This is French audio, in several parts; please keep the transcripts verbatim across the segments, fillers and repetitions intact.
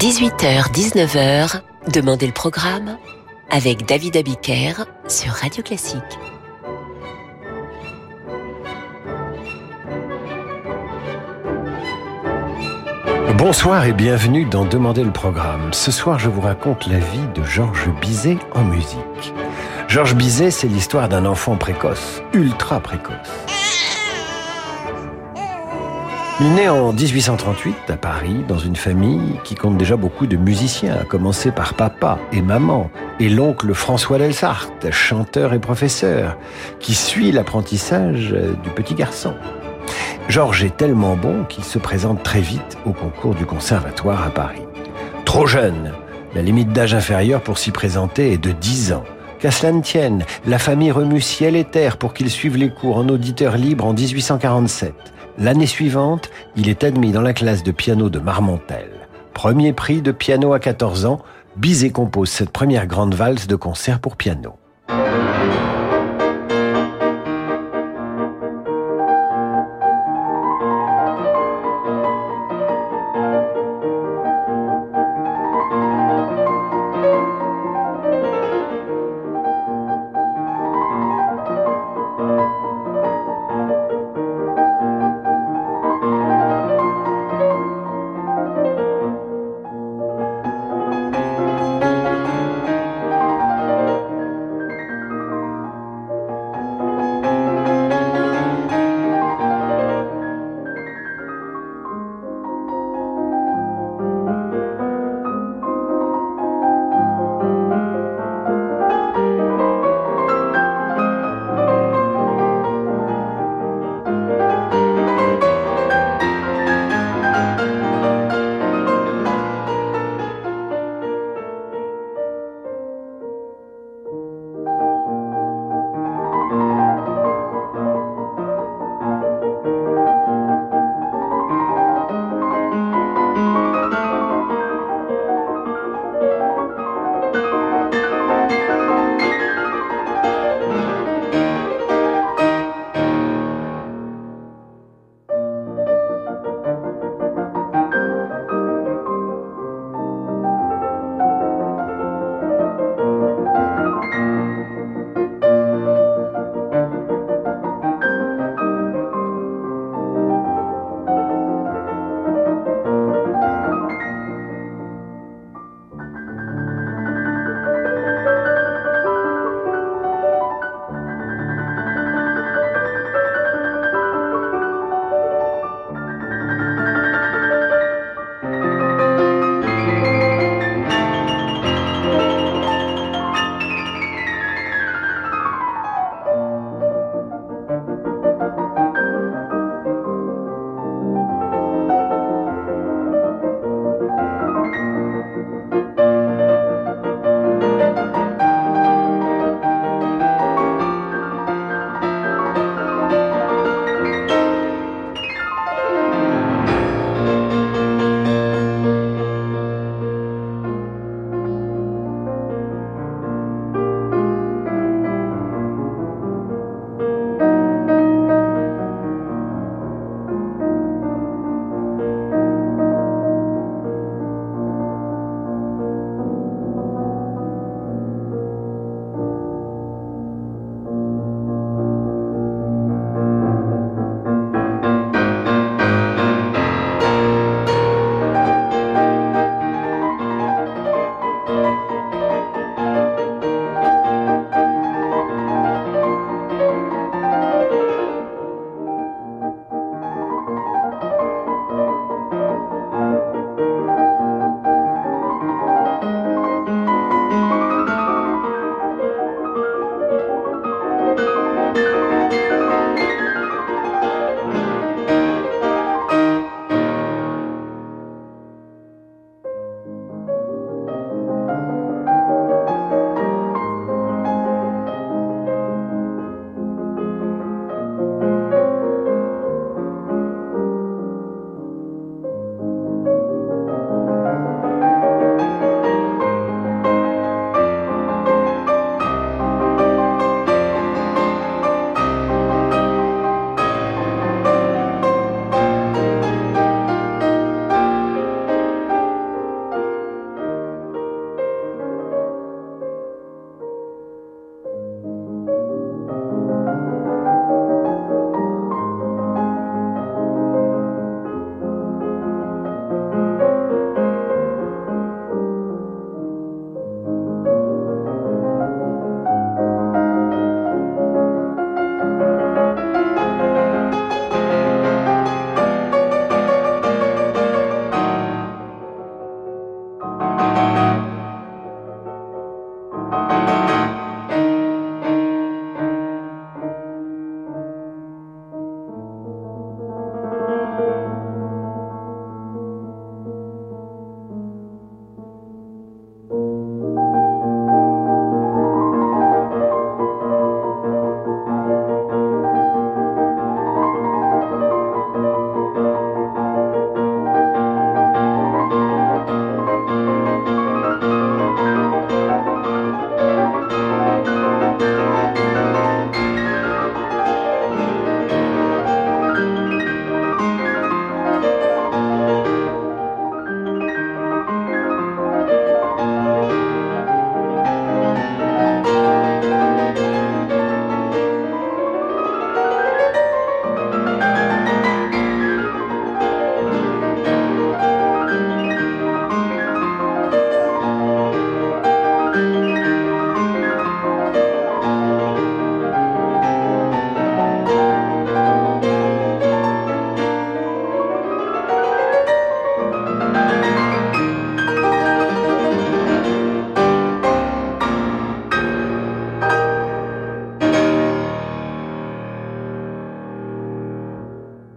dix-huit heures dix-neuf heures, Demandez le programme avec David Abiker sur Radio Classique. Bonsoir et bienvenue dans Demandez le programme. Ce soir, je vous raconte la vie de Georges Bizet en musique. Georges Bizet, c'est l'histoire d'un enfant précoce, ultra précoce. Il naît en dix-huit cent trente-huit à Paris, dans une famille qui compte déjà beaucoup de musiciens, à commencer par papa et maman, et l'oncle François Delsarte, chanteur et professeur, qui suit l'apprentissage du petit garçon. Georges est tellement bon qu'il se présente très vite au concours du conservatoire à Paris. Trop jeune, la limite d'âge inférieure pour s'y présenter est de dix ans. Qu'à cela ne tienne, la famille remue ciel et terre pour qu'il suive les cours en auditeur libre en dix-huit cent quarante-sept. L'année suivante, il est admis dans la classe de piano de Marmontel. Premier prix de piano à quatorze ans, Bizet compose cette première grande valse de concert pour piano.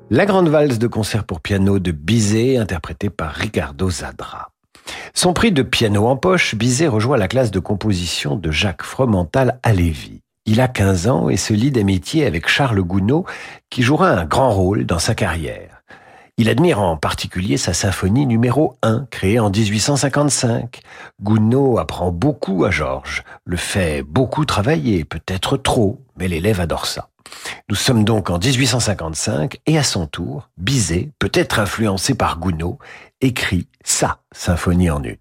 La grande valse de concert pour piano de Bizet, interprétée par Ricardo Zadra. Son prix de piano en poche, Bizet rejoint la classe de composition de Jacques Fromental Halévy. Il a quinze ans et se lie d'amitié avec Charles Gounod, qui jouera un grand rôle dans sa carrière. Il admire en particulier sa symphonie numéro un, créée en dix-huit cent cinquante-cinq. Gounod apprend beaucoup à Georges, le fait beaucoup travailler, peut-être trop, mais l'élève adore ça. Nous sommes donc en dix-huit cent cinquante-cinq et à son tour, Bizet, peut-être influencé par Gounod, écrit sa symphonie en ut.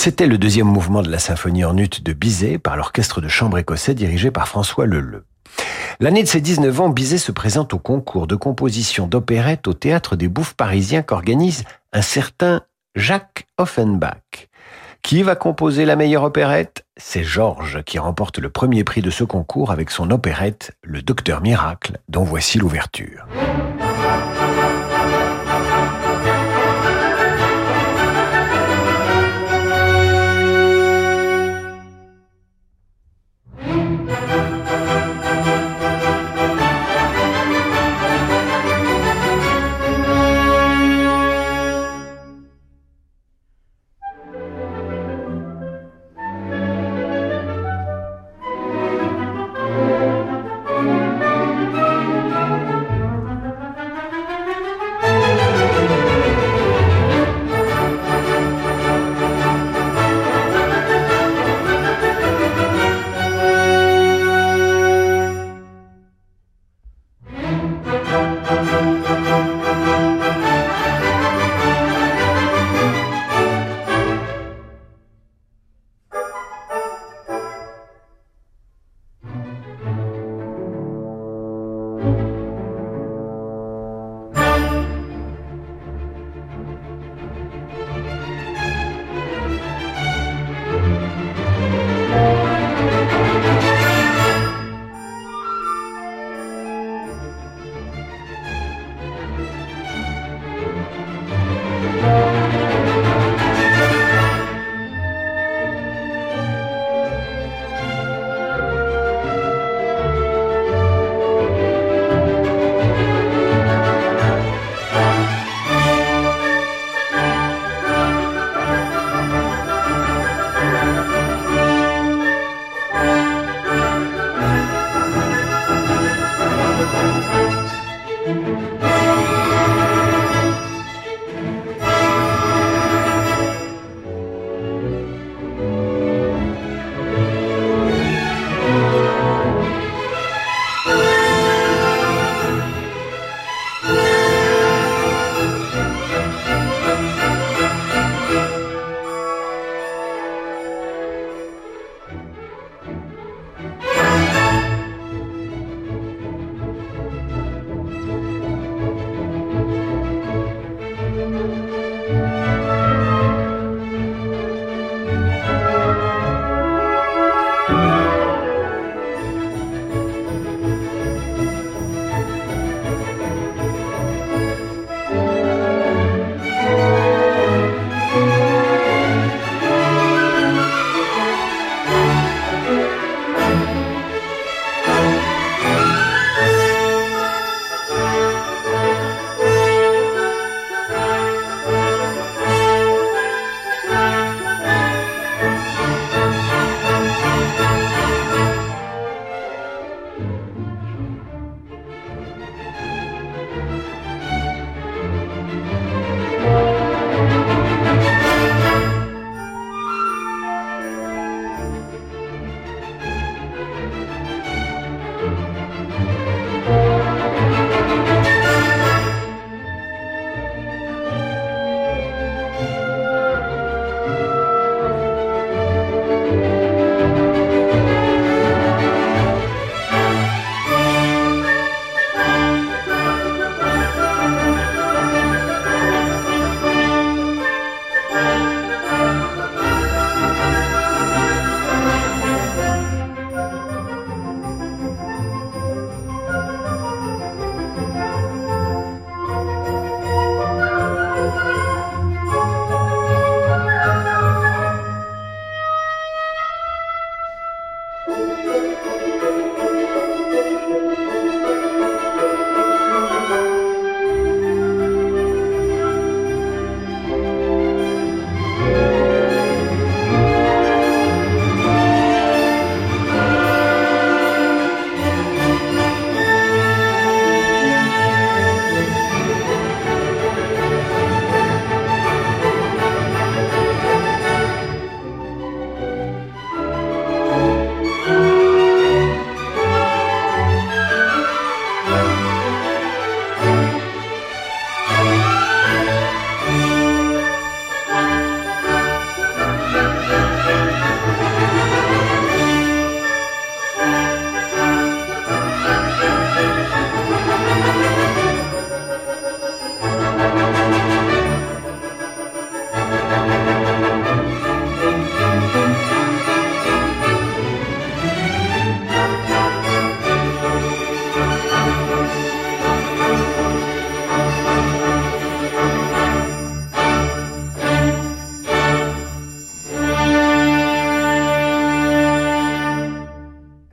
C'était le deuxième mouvement de la symphonie en ut de Bizet par l'orchestre de chambre écossais dirigé par François Leleu. L'année de ses dix-neuf ans, Bizet se présente au concours de composition d'opérette au Théâtre des Bouffes parisiens qu'organise un certain Jacques Offenbach. Qui va composer la meilleure opérette ? C'est Georges qui remporte le premier prix de ce concours avec son opérette « Le Docteur Miracle » dont voici l'ouverture.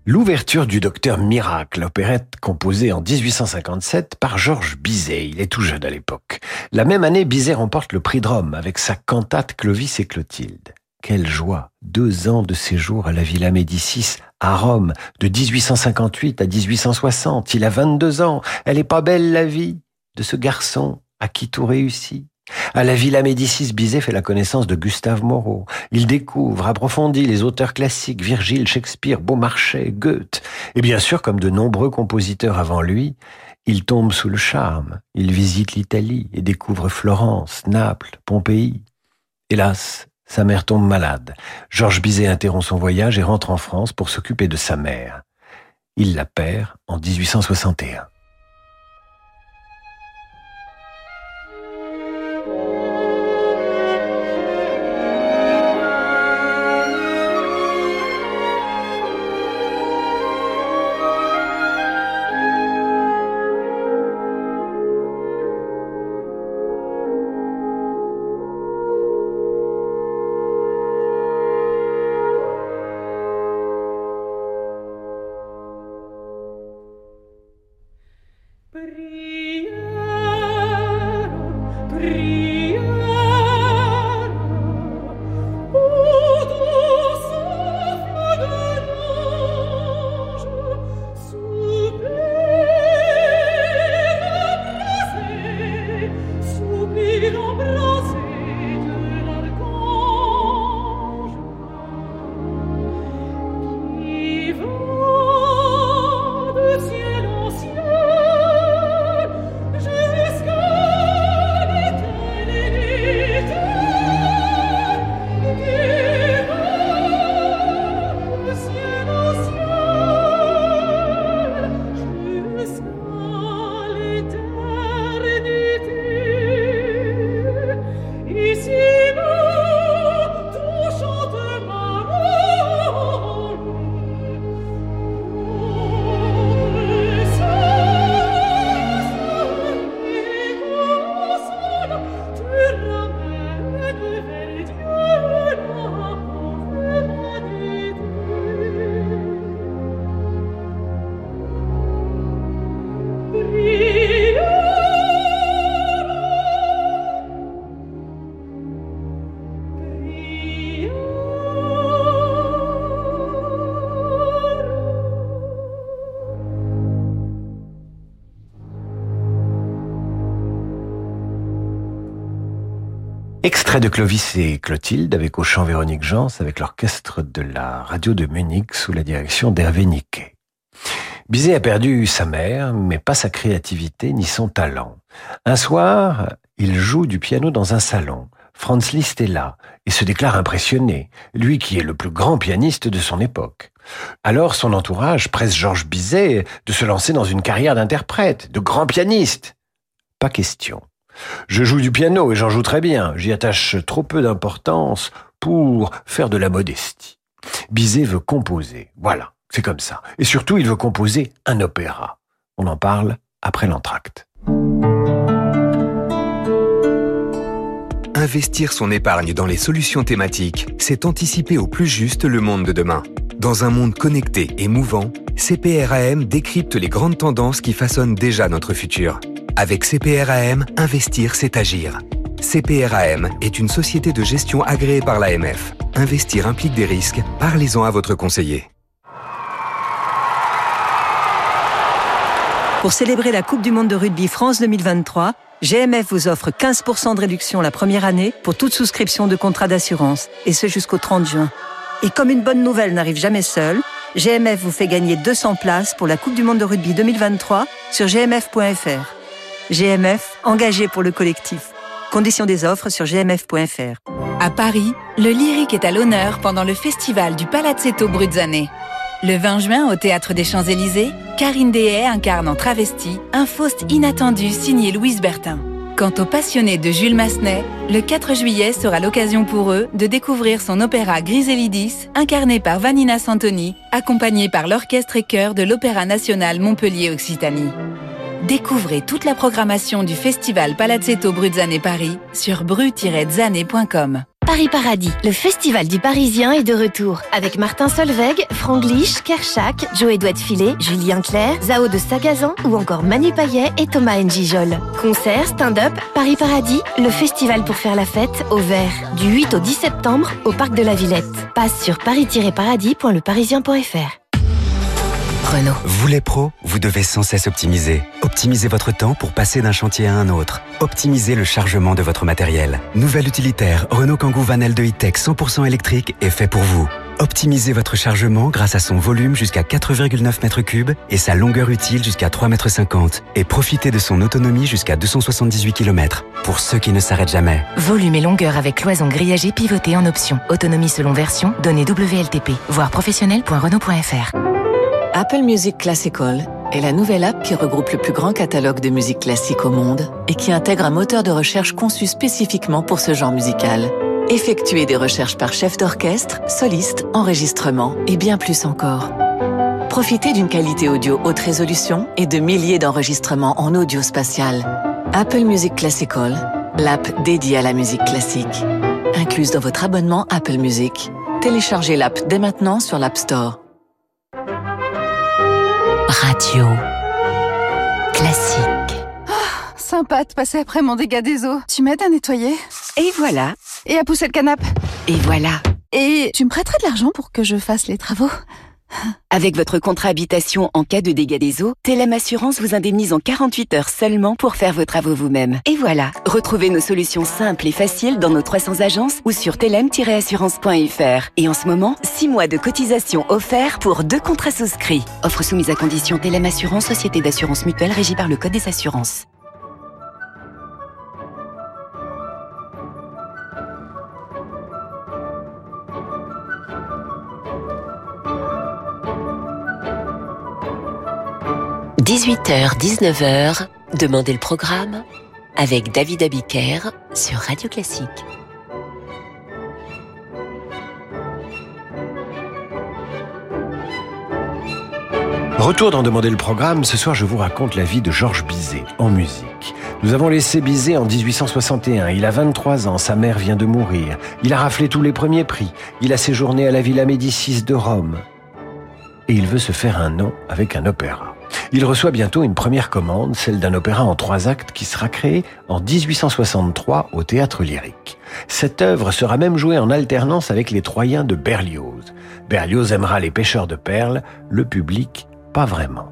L'ouverture du Docteur Miracle, opérette composée en dix-huit cent cinquante-sept par Georges Bizet. Il est tout jeune à l'époque. La même année, Bizet remporte le prix de Rome avec sa cantate Clovis et Clotilde. Quelle joie! Deux ans de séjour à la Villa Médicis, à Rome, de dix-huit cent cinquante-huit à dix-huit cent soixante. Il a vingt-deux ans. Elle est pas belle, la vie de ce garçon à qui tout réussit. À la Villa Médicis, Bizet fait la connaissance de Gustave Moreau. Il découvre, approfondit les auteurs classiques, Virgile, Shakespeare, Beaumarchais, Goethe. Et bien sûr, comme de nombreux compositeurs avant lui, il tombe sous le charme. Il visite l'Italie et découvre Florence, Naples, Pompéi. Hélas, sa mère tombe malade. Georges Bizet interrompt son voyage et rentre en France pour s'occuper de sa mère. Il la perd en dix-huit cent soixante et un. Extrait de Clovis et Clotilde avec au chant Véronique Gens avec l'orchestre de la radio de Munich sous la direction d'Hervé Niquet. Bizet a perdu sa mère, mais pas sa créativité ni son talent. Un soir, il joue du piano dans un salon. Franz Liszt est là et se déclare impressionné, lui qui est le plus grand pianiste de son époque. Alors son entourage presse Georges Bizet de se lancer dans une carrière d'interprète, de grand pianiste. Pas question. Je joue du piano et j'en joue très bien. J'y attache trop peu d'importance pour faire de la modestie. Bizet veut composer. Voilà, c'est comme ça. Et surtout, il veut composer un opéra. On en parle après l'entracte. Investir son épargne dans les solutions thématiques, c'est anticiper au plus juste le monde de demain. Dans un monde connecté et mouvant, C P R A M décrypte les grandes tendances qui façonnent déjà notre futur. Avec C P R A M, investir, c'est agir. C P R A M est une société de gestion agréée par l'A M F. Investir implique des risques. Parlez-en à votre conseiller. Pour célébrer la Coupe du Monde de Rugby France deux mille vingt-trois, G M F vous offre quinze pour cent de réduction la première année pour toute souscription de contrat d'assurance, et ce jusqu'au trente juin. Et comme une bonne nouvelle n'arrive jamais seule, G M F vous fait gagner deux cents places pour la Coupe du Monde de Rugby deux mille vingt-trois sur G M F point F R. G M F, engagé pour le collectif. Conditions des offres sur G M F point F R. À Paris, le lyrique est à l'honneur pendant le festival du Palazzetto Bru Zane. Le vingt juin, au Théâtre des Champs-Élysées, Karine Dehay incarne en travesti un Faust inattendu signé Louise Bertin. Quant aux passionnés de Jules Massenet, le quatre juillet sera l'occasion pour eux de découvrir son opéra Griselidis, incarné par Vanina Santoni, accompagné par l'orchestre et chœur de l'Opéra National Montpellier-Occitanie. Découvrez toute la programmation du festival Palazzetto Bru Zane Paris sur bru tiret zane point com. Paris Paradis. Le Festival du Parisien est de retour avec Martin Solveig, Franck Lisch, Kershack, Joe Edouard Fillet, Julien Clerc, Zao de Sagazan ou encore Manu Payet et Thomas Ngijol. Concerts, stand-up, Paris Paradis, le festival pour faire la fête au vert. Du huit au dix septembre au Parc de la Villette. Passe sur paris tiret paradis point le parisien point f r. Renault. Vous les pros, vous devez sans cesse optimiser. Optimisez votre temps pour passer d'un chantier à un autre. Optimisez le chargement de votre matériel. Nouvel utilitaire, Renault Kangoo Van L deux E-Tech cent pour cent électrique est fait pour vous. Optimisez votre chargement grâce à son volume jusqu'à quatre virgule neuf mètres cubes et sa longueur utile jusqu'à trois mètres cinquante. Et profitez de son autonomie jusqu'à deux cent soixante-dix-huit kilomètres. Pour ceux qui ne s'arrêtent jamais. Volume et longueur avec cloison grillagée pivotée en option. Autonomie selon version, données W L T P. Voir professionnel point renault point f r. Apple Music Classical est la nouvelle app qui regroupe le plus grand catalogue de musique classique au monde et qui intègre un moteur de recherche conçu spécifiquement pour ce genre musical. Effectuez des recherches par chef d'orchestre, soliste, enregistrement et bien plus encore. Profitez d'une qualité audio haute résolution et de milliers d'enregistrements en audio spatial. Apple Music Classical, l'app dédiée à la musique classique. Incluse dans votre abonnement Apple Music. Téléchargez l'app dès maintenant sur l'App Store. Radio Classique. Oh, sympa de passer après mon dégât des eaux. Tu m'aides à nettoyer ? Et voilà. Et à pousser le canap'. Et voilà. Et tu me prêterais de l'argent pour que je fasse les travaux ? Avec votre contrat habitation en cas de dégâts des eaux, Telem Assurance vous indemnise en quarante-huit heures seulement pour faire vos travaux vous-même. Et voilà. Retrouvez nos solutions simples et faciles dans nos trois cents agences ou sur telem tiret assurance point f r. Et en ce moment, six mois de cotisation offerts pour deux contrats souscrits. Offre soumise à condition Telem Assurance, société d'assurance mutuelle régie par le Code des assurances. dix-huit heures dix-neuf heures, Demandez le programme avec David Abiker sur Radio Classique. Retour dans Demandez le programme, ce soir je vous raconte la vie de Georges Bizet en musique. Nous avons laissé Bizet en dix-huit cent soixante et un, il a vingt-trois ans, sa mère vient de mourir, il a raflé tous les premiers prix, il a séjourné à la Villa Médicis de Rome et il veut se faire un nom avec un opéra. Il reçoit bientôt une première commande, celle d'un opéra en trois actes qui sera créé en dix-huit cent soixante-trois au Théâtre Lyrique. Cette œuvre sera même jouée en alternance avec les Troyens de Berlioz. Berlioz aimera les pêcheurs de perles, le public pas vraiment.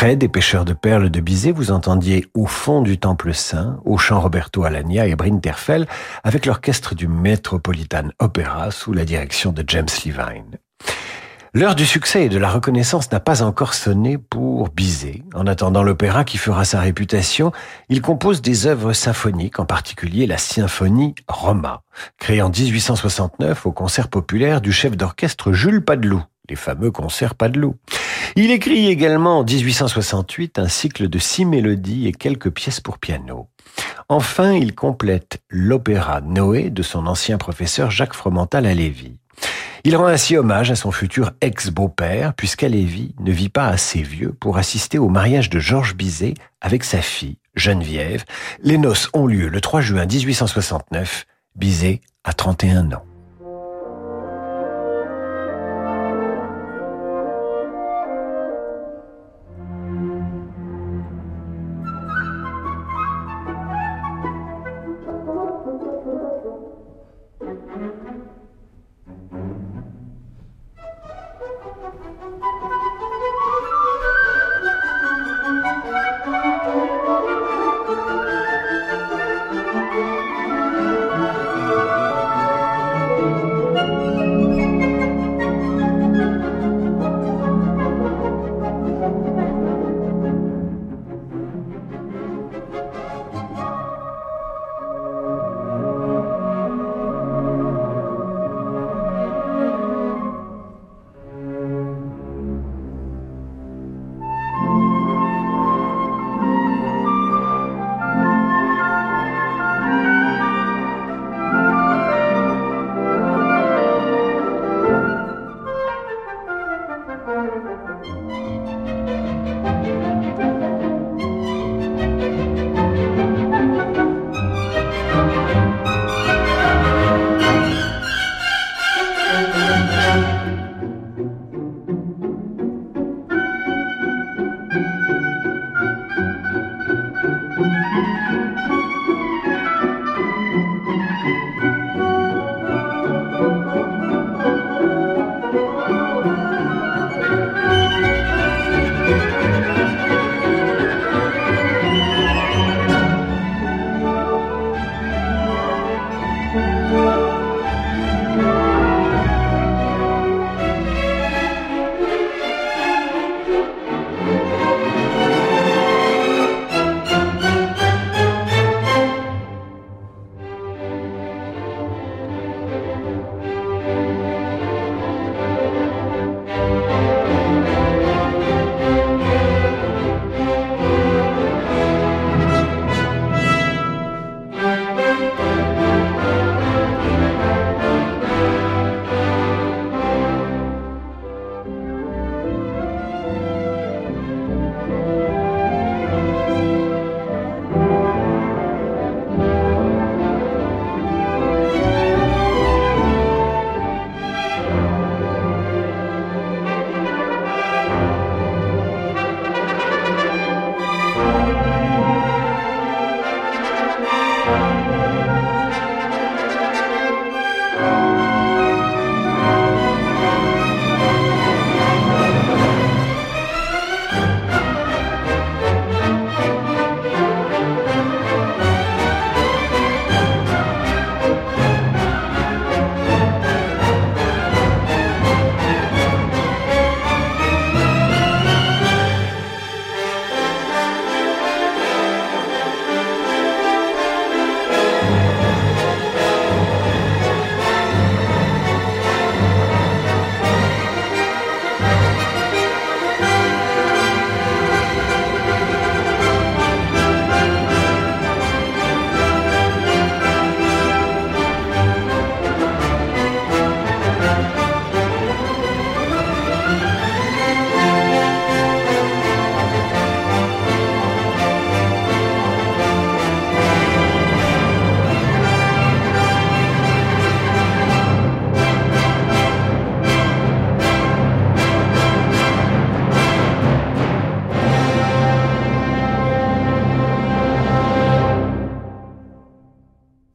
Extrait des Pêcheurs de perles de Bizet, vous entendiez au fond du Temple Saint, au chant Roberto Alagna et Brinterfell, avec l'orchestre du Metropolitan Opera sous la direction de James Levine. L'heure du succès et de la reconnaissance n'a pas encore sonné pour Bizet. En attendant l'opéra qui fera sa réputation, il compose des œuvres symphoniques, en particulier la symphonie Roma, créée en dix-huit cent soixante-neuf au concert populaire du chef d'orchestre Jules Padeloup, les fameux concerts Padeloup. Il écrit également en dix-huit cent soixante-huit un cycle de six mélodies et quelques pièces pour piano. Enfin, il complète l'opéra Noé de son ancien professeur Jacques Fromental Halévy. Il rend ainsi hommage à son futur ex-beau-père, puisqu'Halévy ne vit pas assez vieux pour assister au mariage de Georges Bizet avec sa fille, Geneviève. Les noces ont lieu le trois juin dix-huit cent soixante-neuf. Bizet a trente et un ans.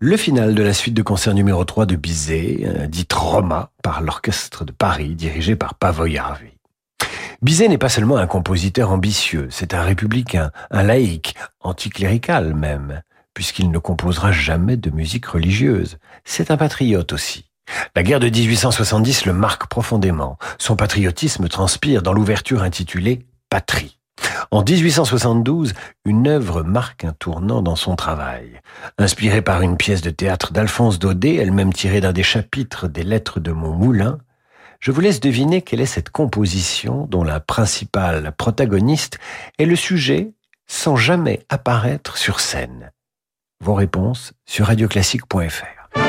Le final de la suite de concert numéro trois de Bizet, dite Roma, par l'orchestre de Paris, dirigé par Pavoy Harvey. Bizet n'est pas seulement un compositeur ambitieux, c'est un républicain, un laïc, anticlérical même, puisqu'il ne composera jamais de musique religieuse. C'est un patriote aussi. La guerre de dix-huit cent soixante-dix le marque profondément. Son patriotisme transpire dans l'ouverture intitulée « Patrie ». En dix-huit cent soixante-douze, une œuvre marque un tournant dans son travail. Inspirée par une pièce de théâtre d'Alphonse Daudet, elle-même tirée d'un des chapitres des Lettres de Montmoulin, je vous laisse deviner quelle est cette composition dont la principale protagoniste est le sujet sans jamais apparaître sur scène. Vos réponses sur radio classique point f r.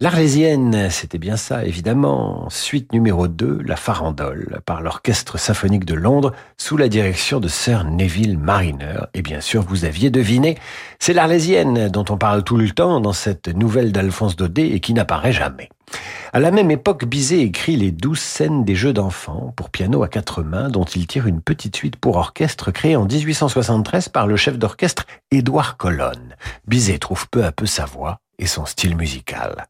L'Arlésienne, c'était bien ça, évidemment. Suite numéro deux, La Farandole, par l'Orchestre symphonique de Londres, sous la direction de Sir Neville Marriner. Et bien sûr, vous aviez deviné, c'est l'Arlésienne dont on parle tout le temps dans cette nouvelle d'Alphonse Daudet et qui n'apparaît jamais. À la même époque, Bizet écrit les douze scènes des jeux d'enfants pour piano à quatre mains, dont il tire une petite suite pour orchestre créée en dix-huit cent soixante-treize par le chef d'orchestre Édouard Colonne. Bizet trouve peu à peu sa voix et son style musical.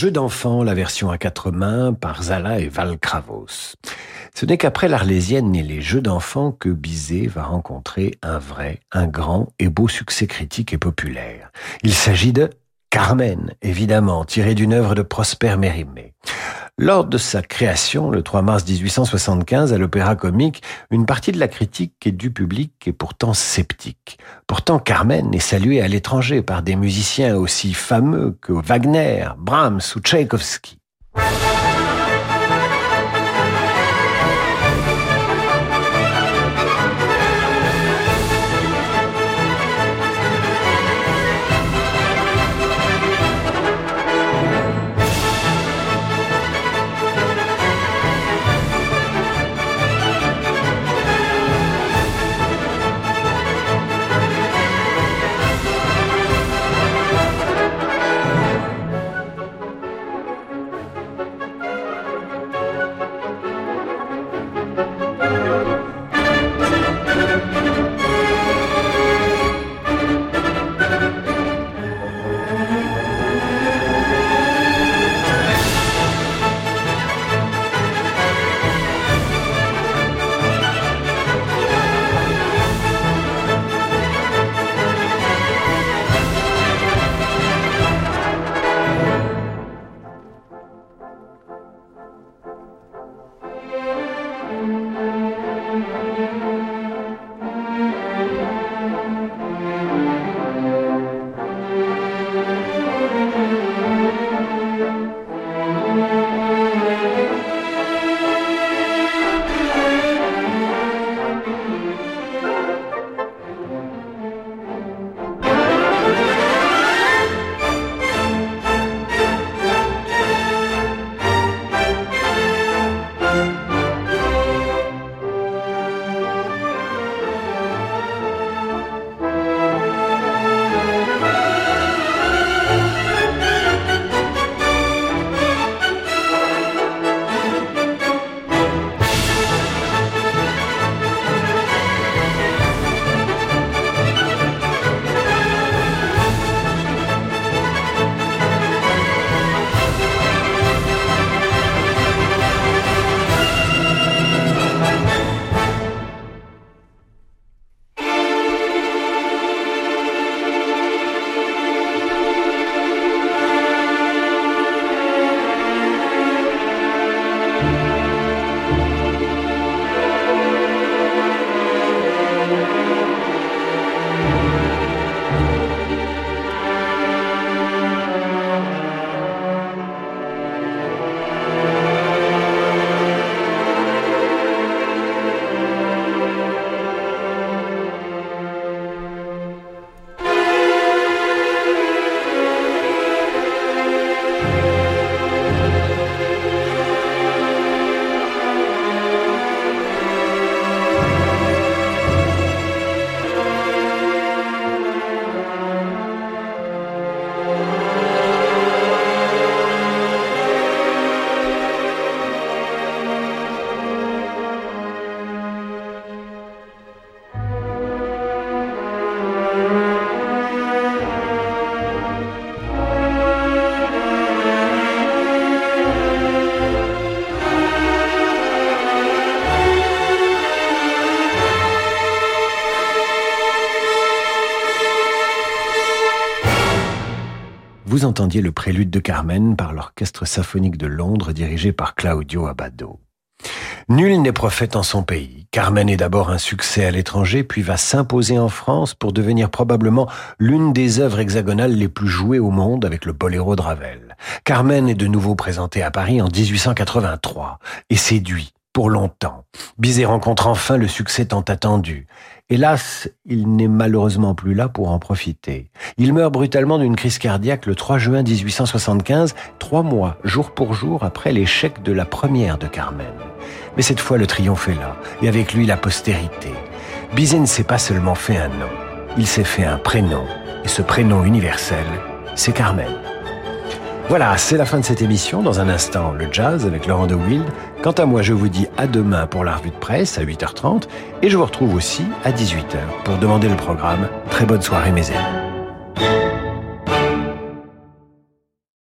Jeu d'enfant, la version à quatre mains par Zala et Val Kravos. Ce n'est qu'après l'Arlésienne et les Jeux d'enfant que Bizet va rencontrer un vrai, un grand et beau succès critique et populaire. Il s'agit de Carmen, évidemment, tiré d'une œuvre de Prosper Mérimée. Lors de sa création, le trois mars dix-huit cent soixante-quinze, à l'Opéra Comique, une partie de la critique et du public est pourtant sceptique. Pourtant, Carmen est saluée à l'étranger par des musiciens aussi fameux que Wagner, Brahms ou Tchaïkovski. Vous entendiez le prélude de Carmen par l'Orchestre symphonique de Londres dirigé par Claudio Abbado. Nul n'est prophète en son pays. Carmen est d'abord un succès à l'étranger, puis va s'imposer en France pour devenir probablement l'une des œuvres hexagonales les plus jouées au monde avec le boléro de Ravel. Carmen est de nouveau présentée à Paris en dix-huit cent quatre-vingt-trois et séduit pour longtemps. Bizet rencontre enfin le succès tant attendu. Hélas, il n'est malheureusement plus là pour en profiter. Il meurt brutalement d'une crise cardiaque le trois juin dix-huit cent soixante-quinze, trois mois, jour pour jour, après l'échec de la première de Carmen. Mais cette fois, le triomphe est là, et avec lui la postérité. Bizet ne s'est pas seulement fait un nom, il s'est fait un prénom. Et ce prénom universel, c'est Carmen. Voilà, c'est la fin de cette émission. Dans un instant, le jazz avec Laurent de Wilde. Quant à moi, je vous dis à demain pour la revue de presse à huit heures trente et je vous retrouve aussi à dix-huit heures pour demander le programme. Très bonne soirée mes amis.